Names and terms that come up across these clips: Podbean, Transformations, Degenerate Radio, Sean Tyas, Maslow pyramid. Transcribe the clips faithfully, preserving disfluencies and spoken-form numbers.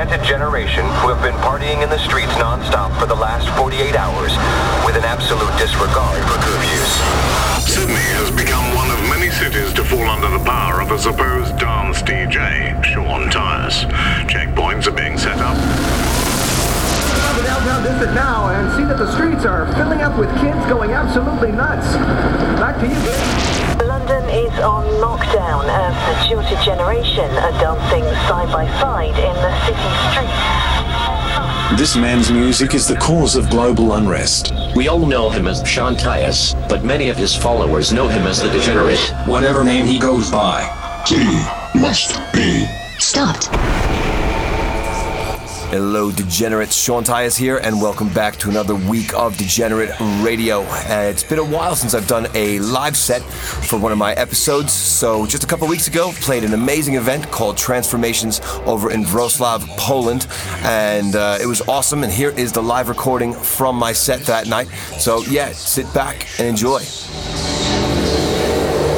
enchanted generation who have been partying in the streets nonstop for the last forty-eight hours with an absolute disregard for curfews. Sydney has become one of many cities to fall under the power of a supposed dance D J, Sean Tyas. Checkpoints are being set up. The downtown district now, and see that the streets are filling up with kids going absolutely nuts. Back to you, Vic. London is on lockdown as the jilted generation are dancing side by side in the city streets. This man's music is the cause of global unrest. We all know him as Sean Tyas, but many of his followers know him as the Degenerate. Whatever name he goes by, he must be stopped. Hello, Degenerates. Sean Tyas here, and welcome back to another week of Degenerate Radio. Uh, it's been a while since I've done a live set for one of my episodes, so just a couple weeks ago, played an amazing event called Transformations over in Wrocław, Poland, and uh, it was awesome, and here is the live recording from my set that night. So yeah, sit back and enjoy.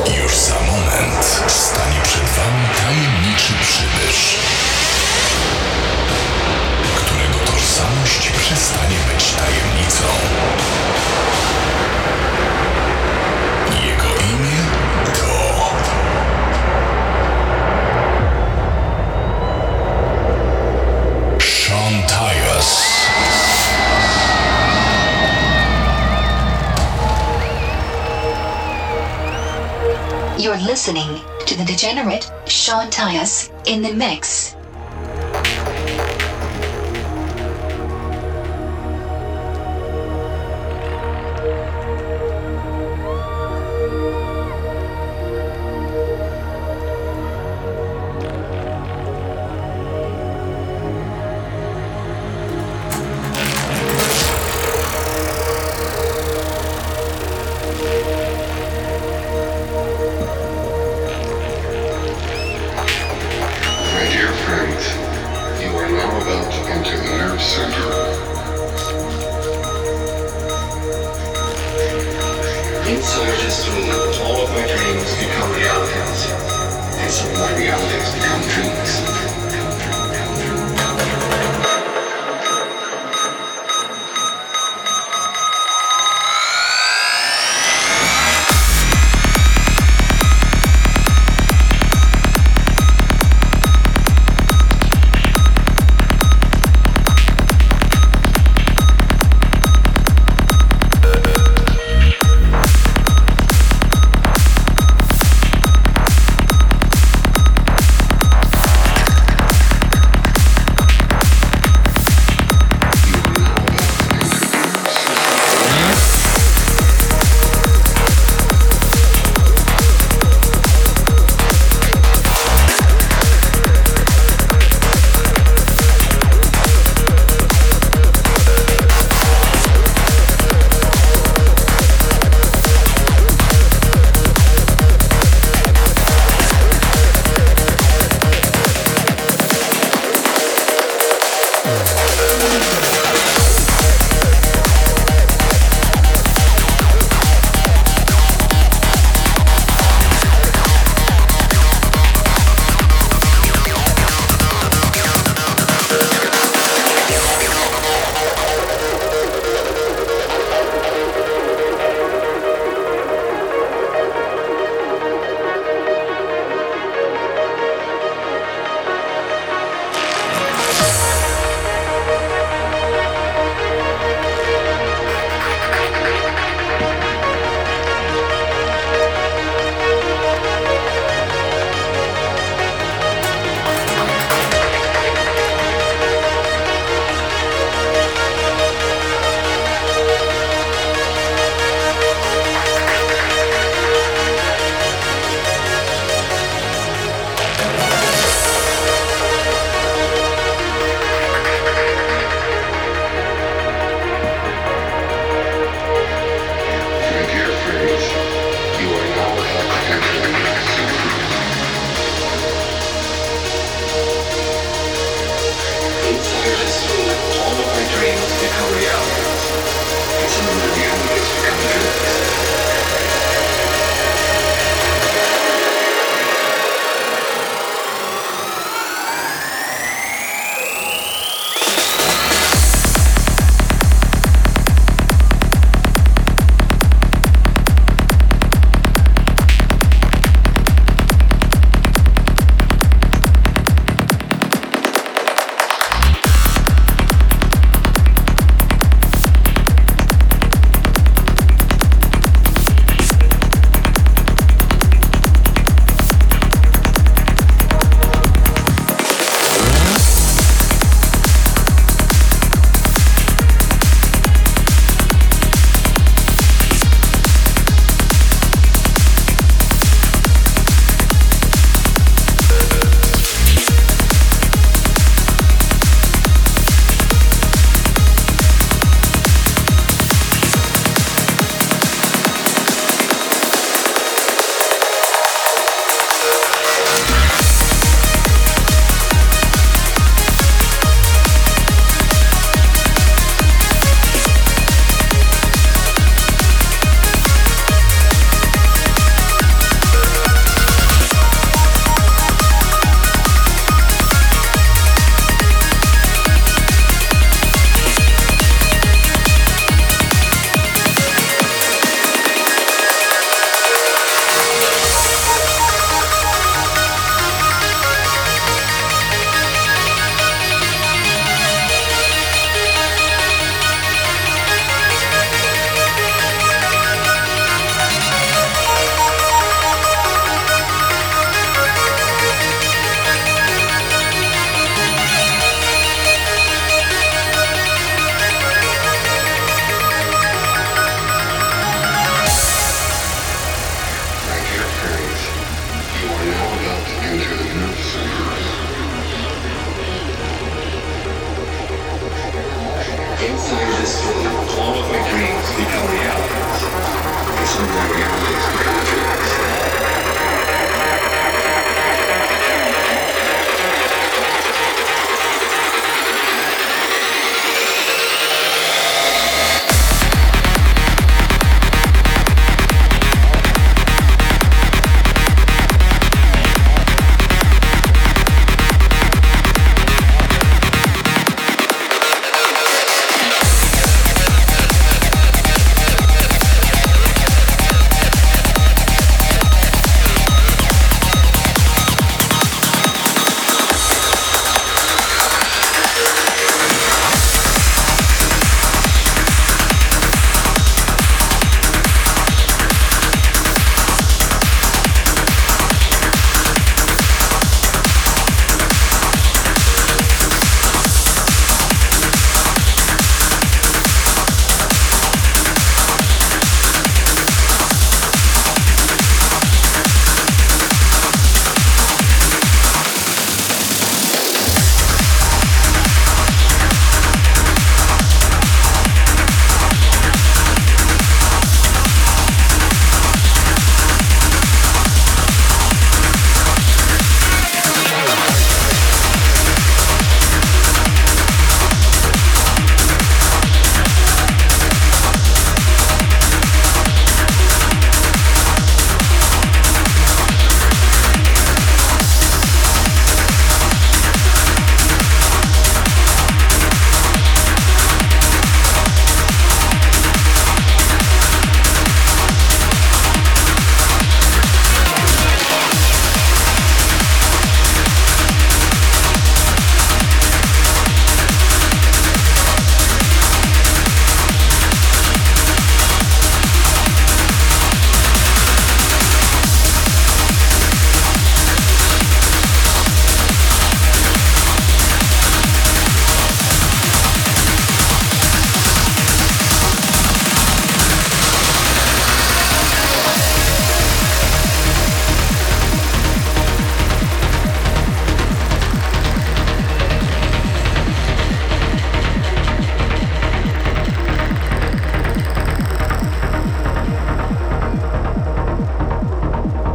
Już za moment stanie przed wami tajemniczy przybysz. Tożsamość przestanie być tajemnicą. Jego imię to... Sean Tyas. You're listening to the Degenerate Sean Tyas in the mix. this story will all of my dreams become realities. And some of my realities become dreams.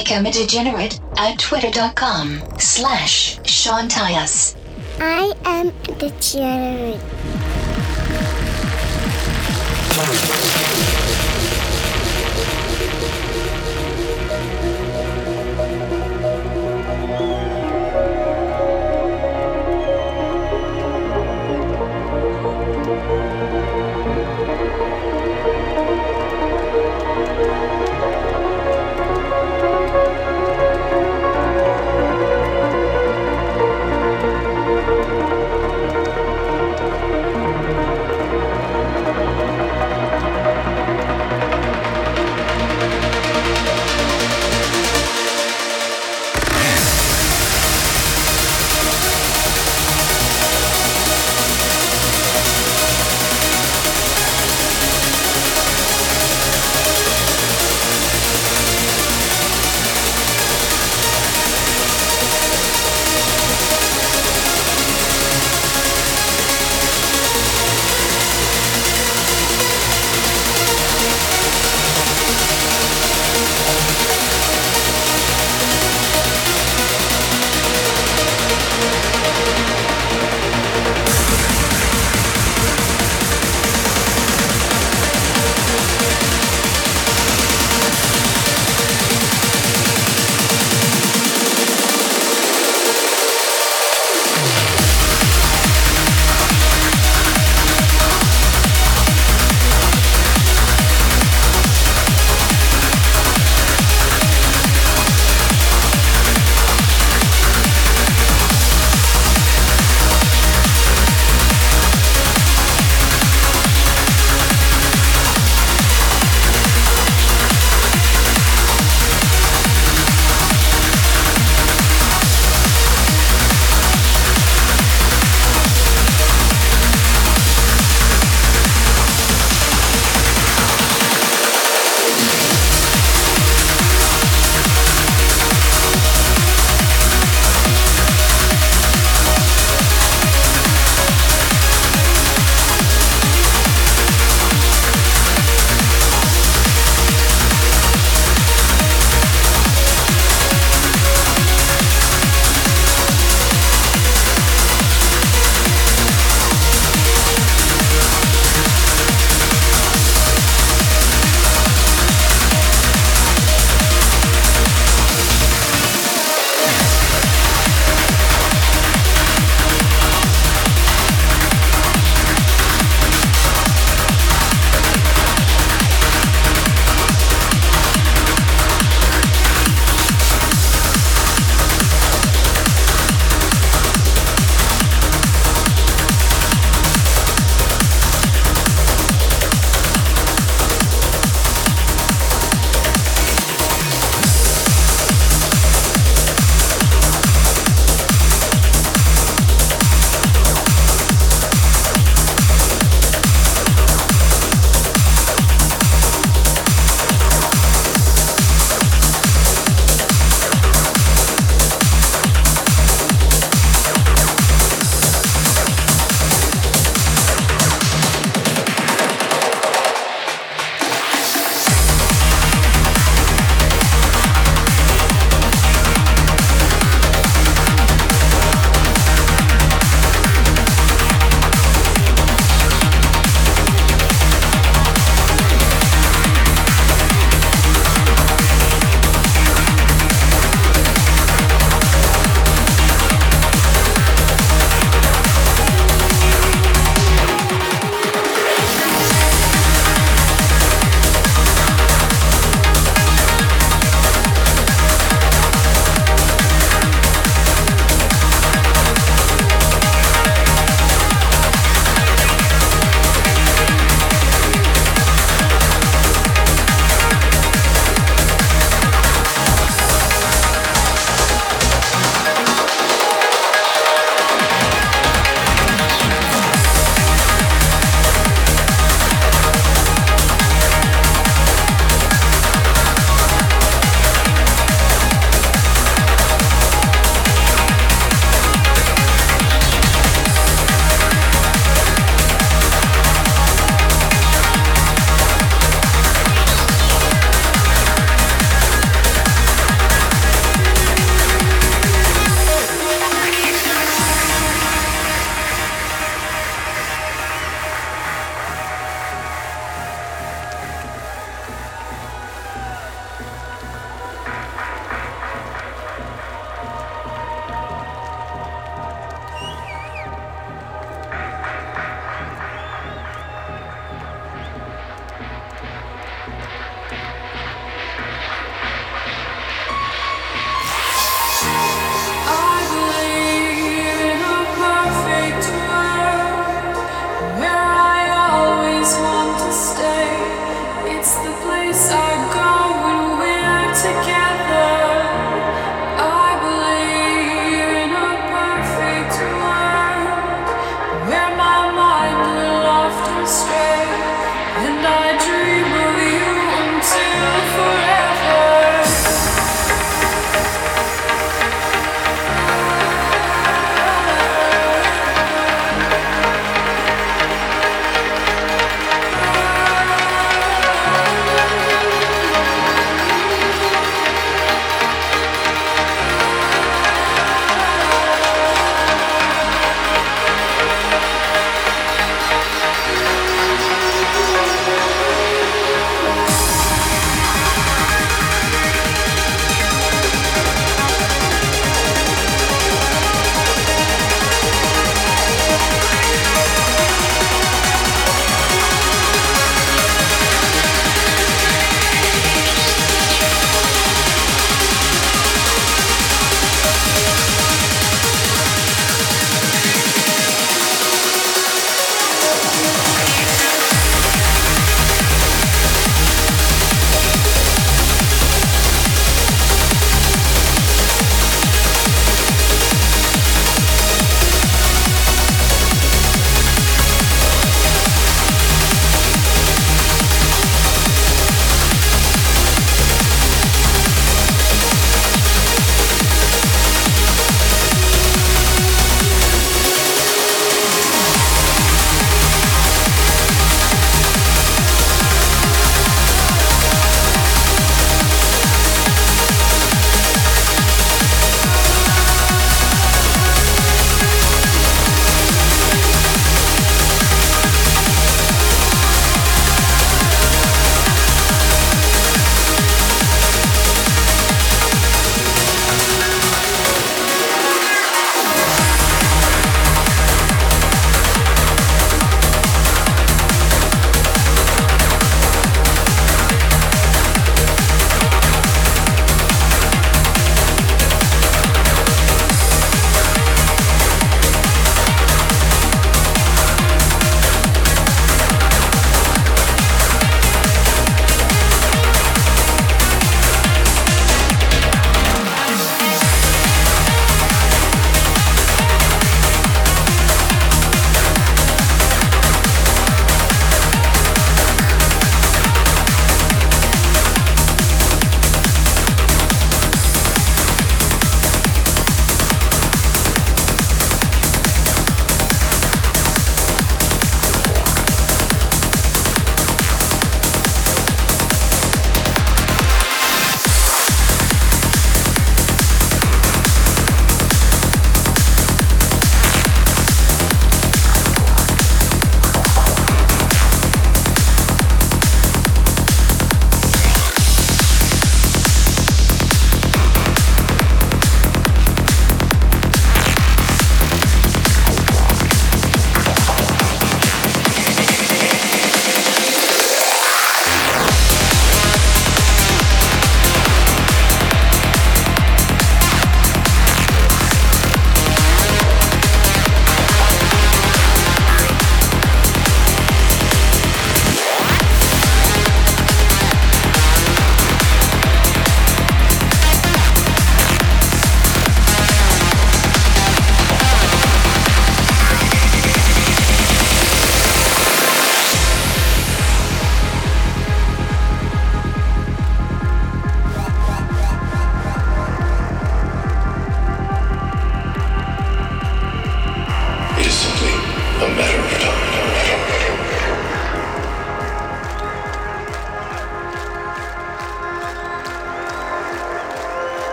Become a degenerate at twitter.com slash Sean Tyas. I am a degenerate.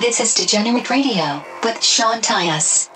This is Degenerate Radio with Sean Tyas.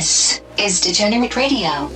This is Degenerate Radio.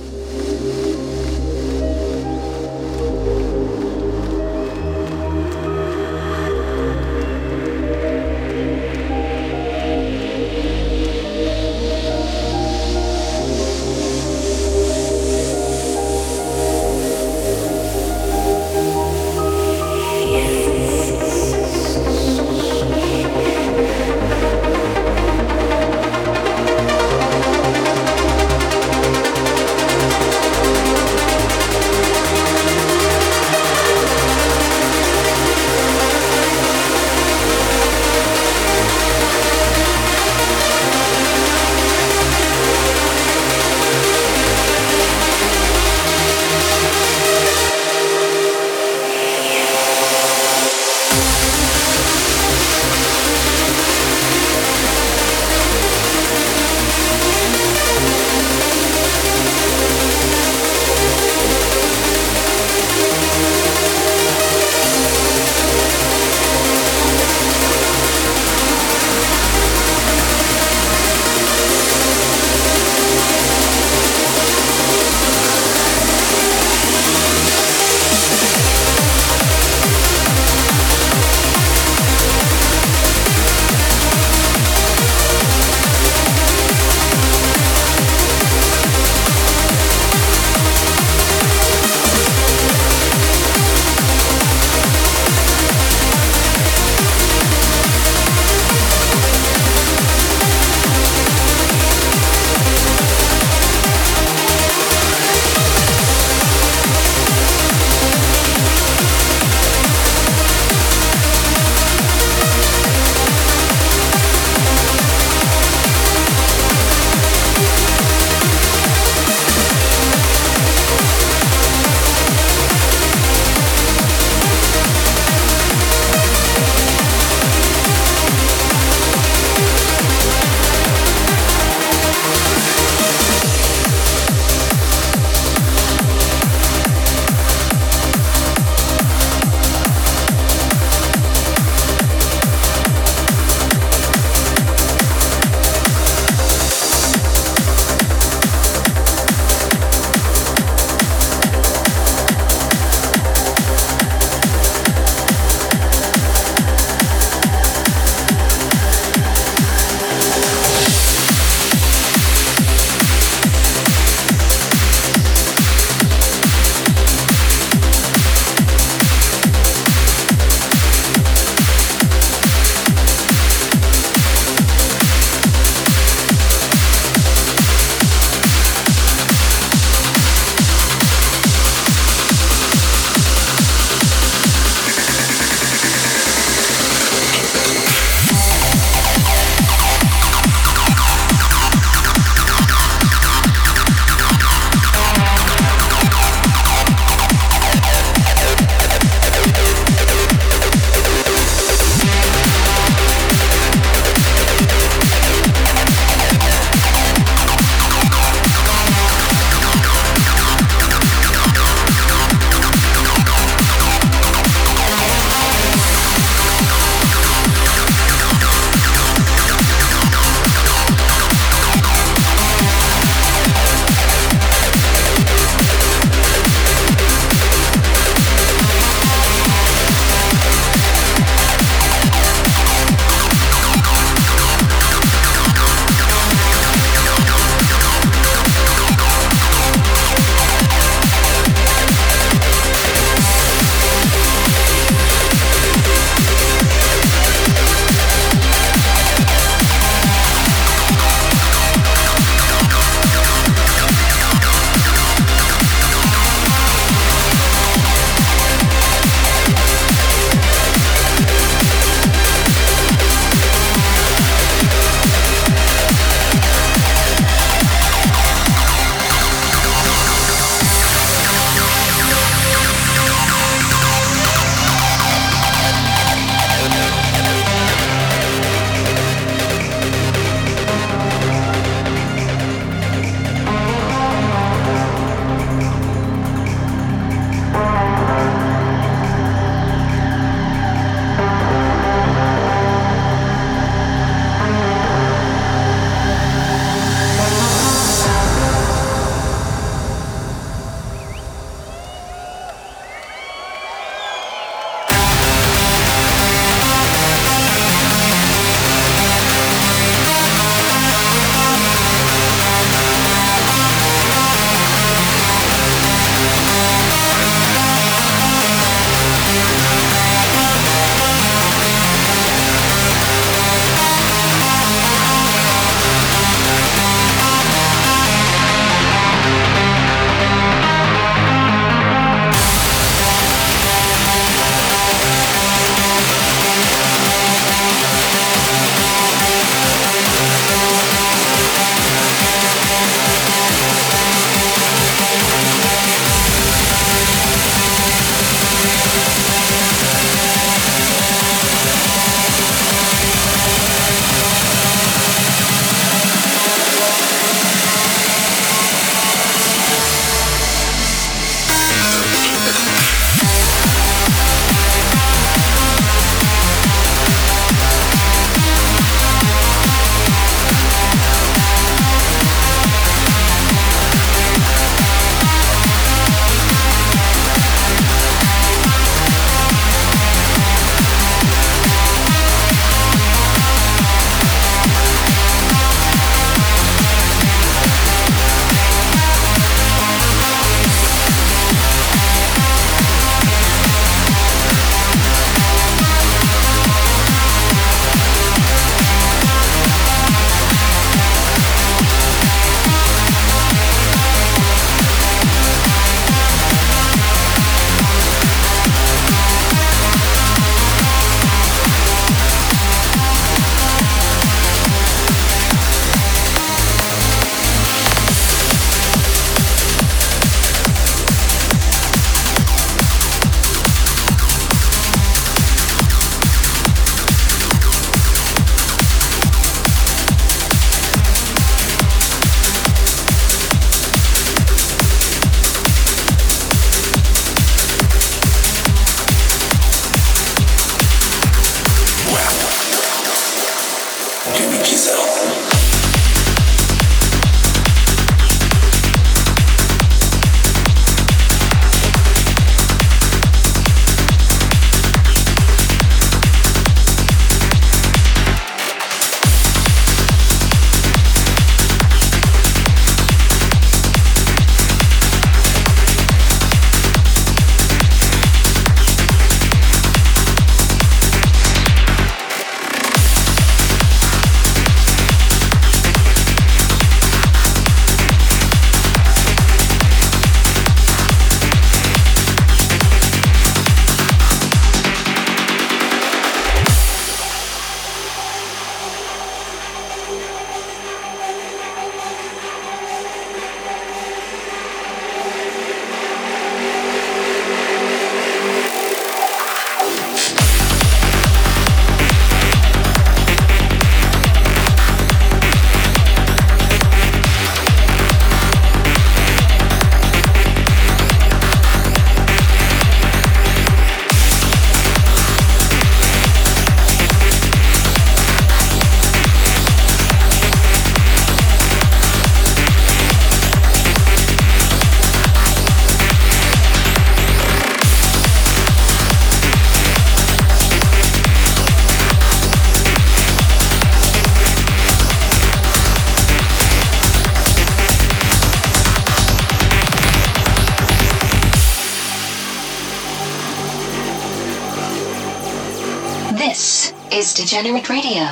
Degenerate Radio.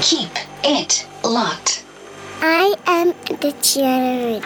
Keep it locked. I am degenerate.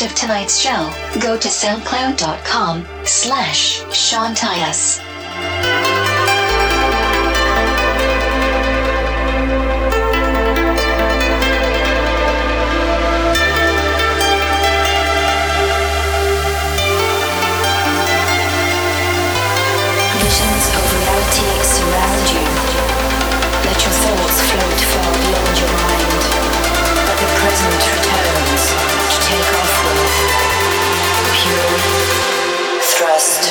Of tonight's show, go to soundcloud.com slash Sean Tyas. Visions of reality surround you. Let your thoughts float far beyond your mind. But the present returns. Take off with pure thrust.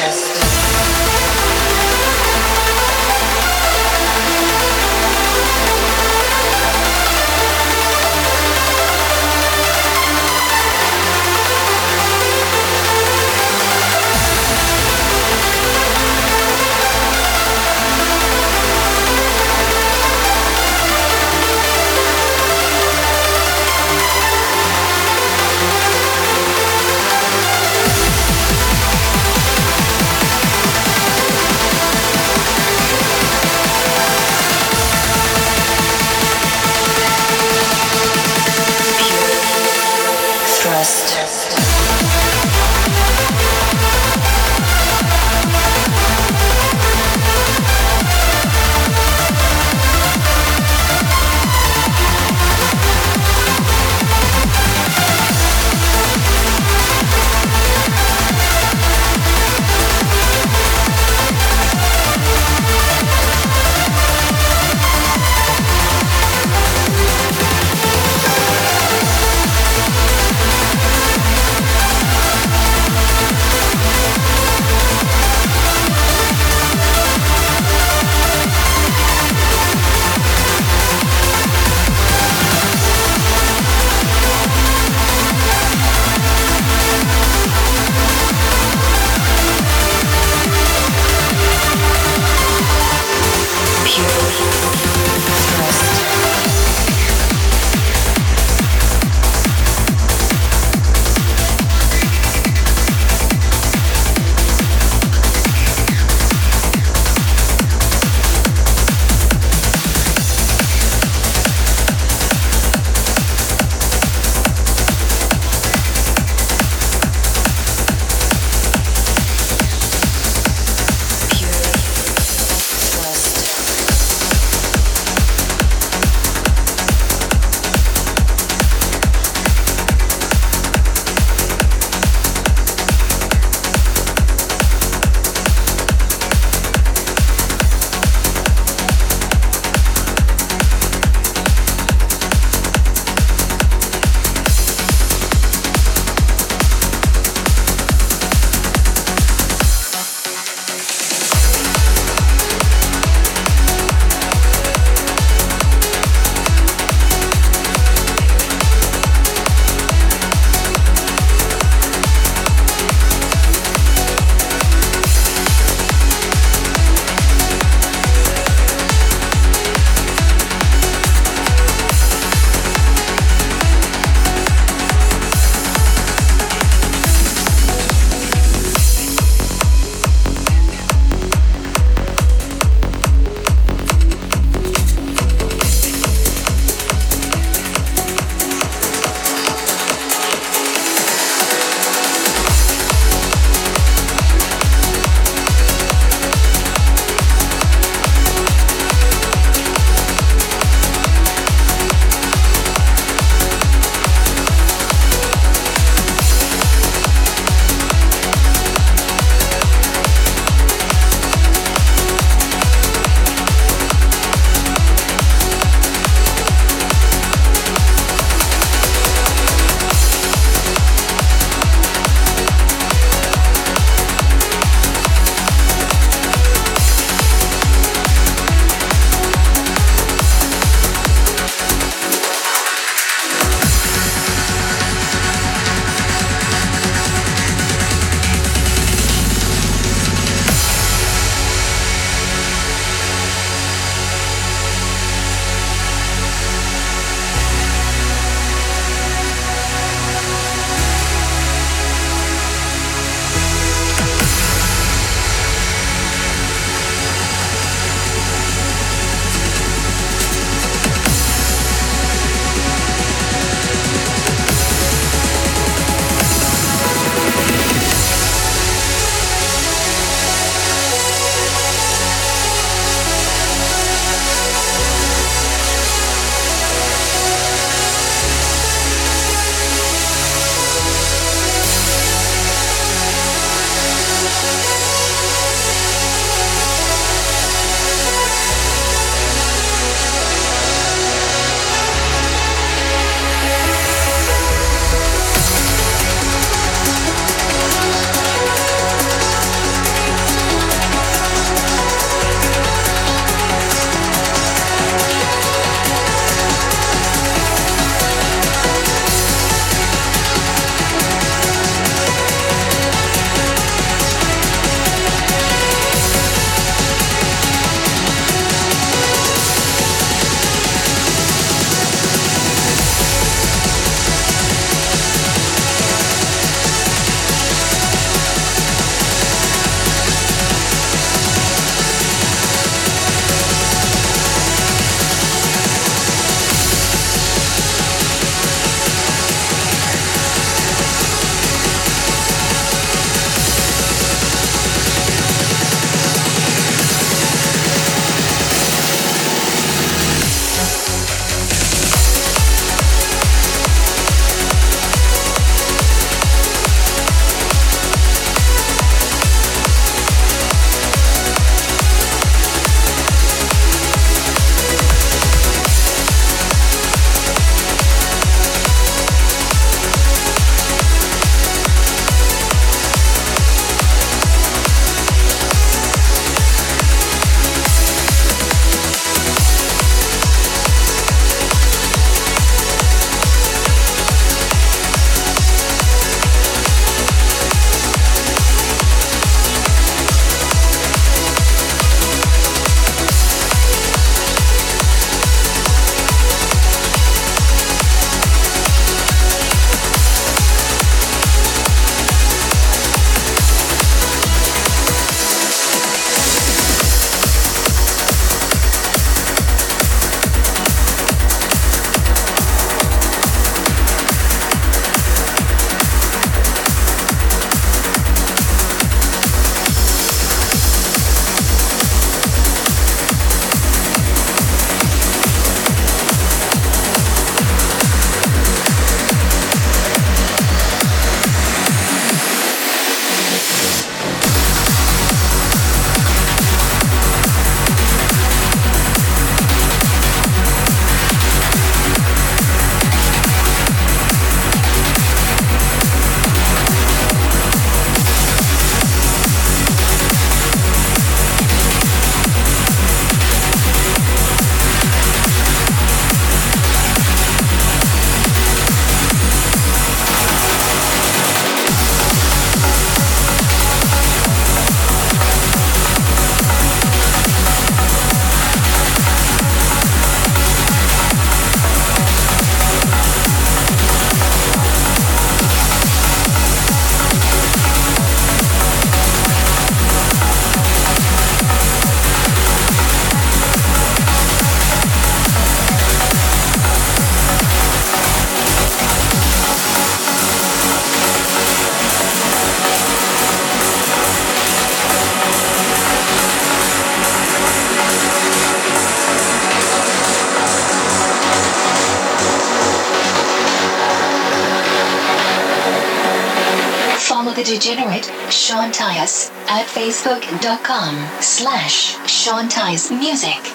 Degenerate, Sean Tyas, at facebook.com slash Sean Tyas Music.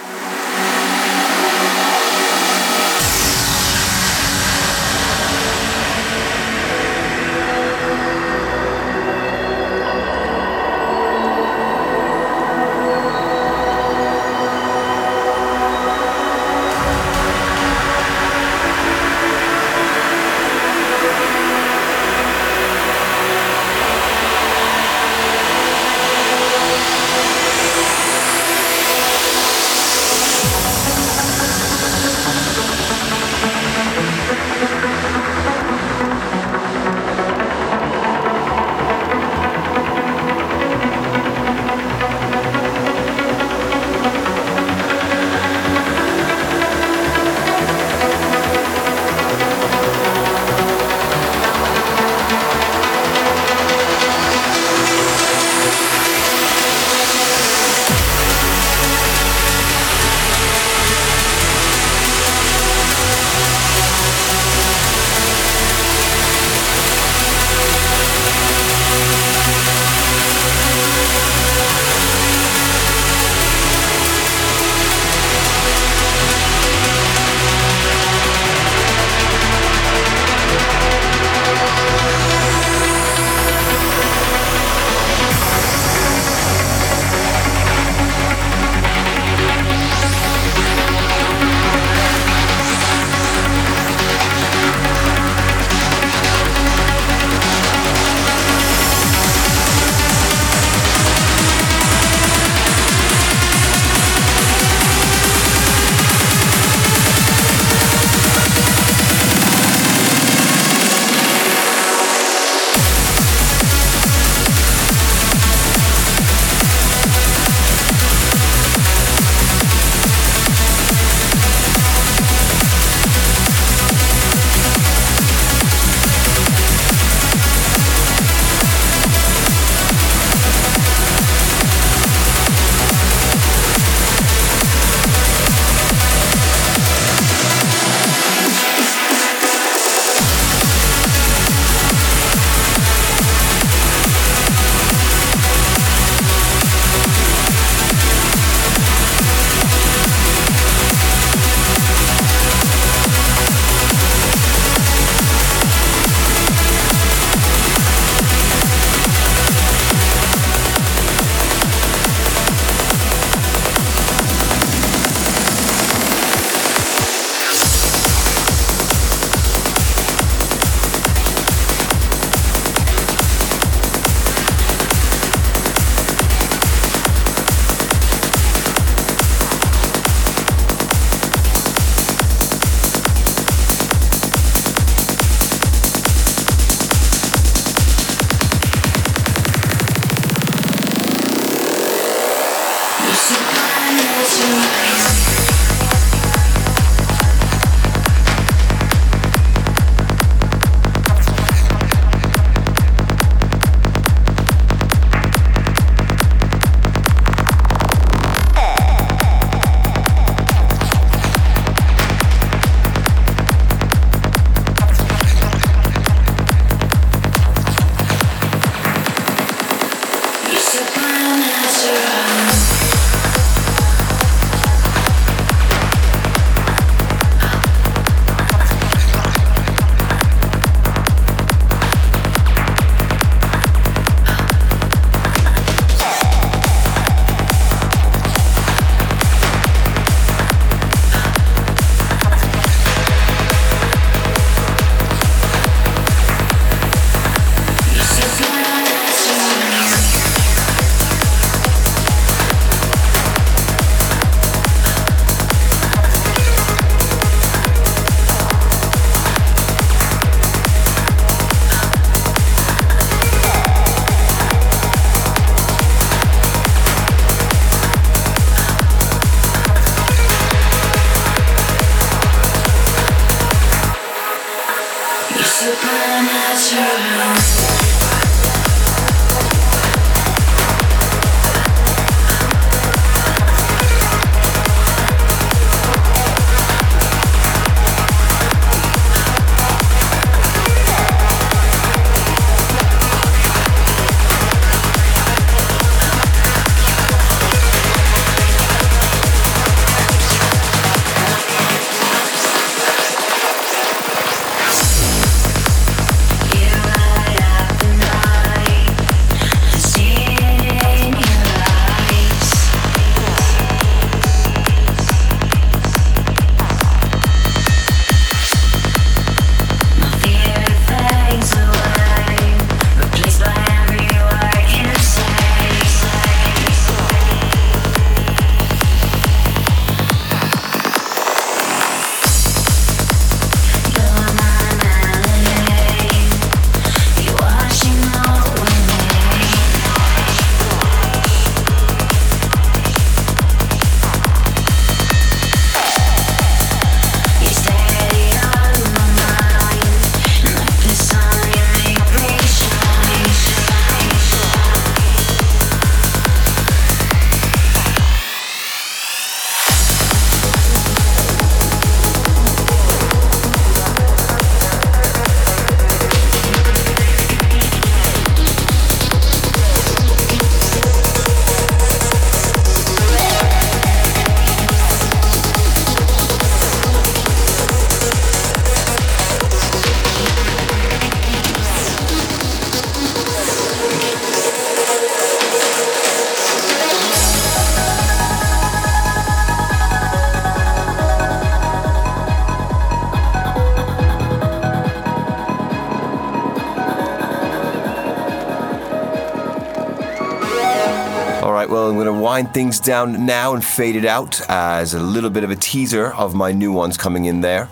wind things down now and fade it out as a little bit of a teaser of my new ones coming in there.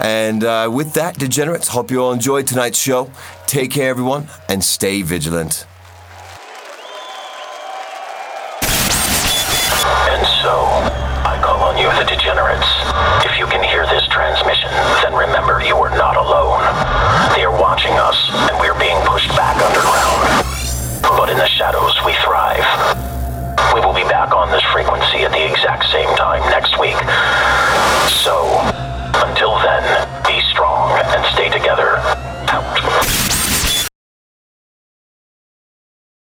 And uh, with that, Degenerates, hope you all enjoyed tonight's show. Take care, everyone, and stay vigilant. And so, I call on you, the Degenerates. If you can hear this transmission, then remember you are not alone. They are watching us, and we are being pushed back underground. But in the shadows, we thrive. We will be back on this frequency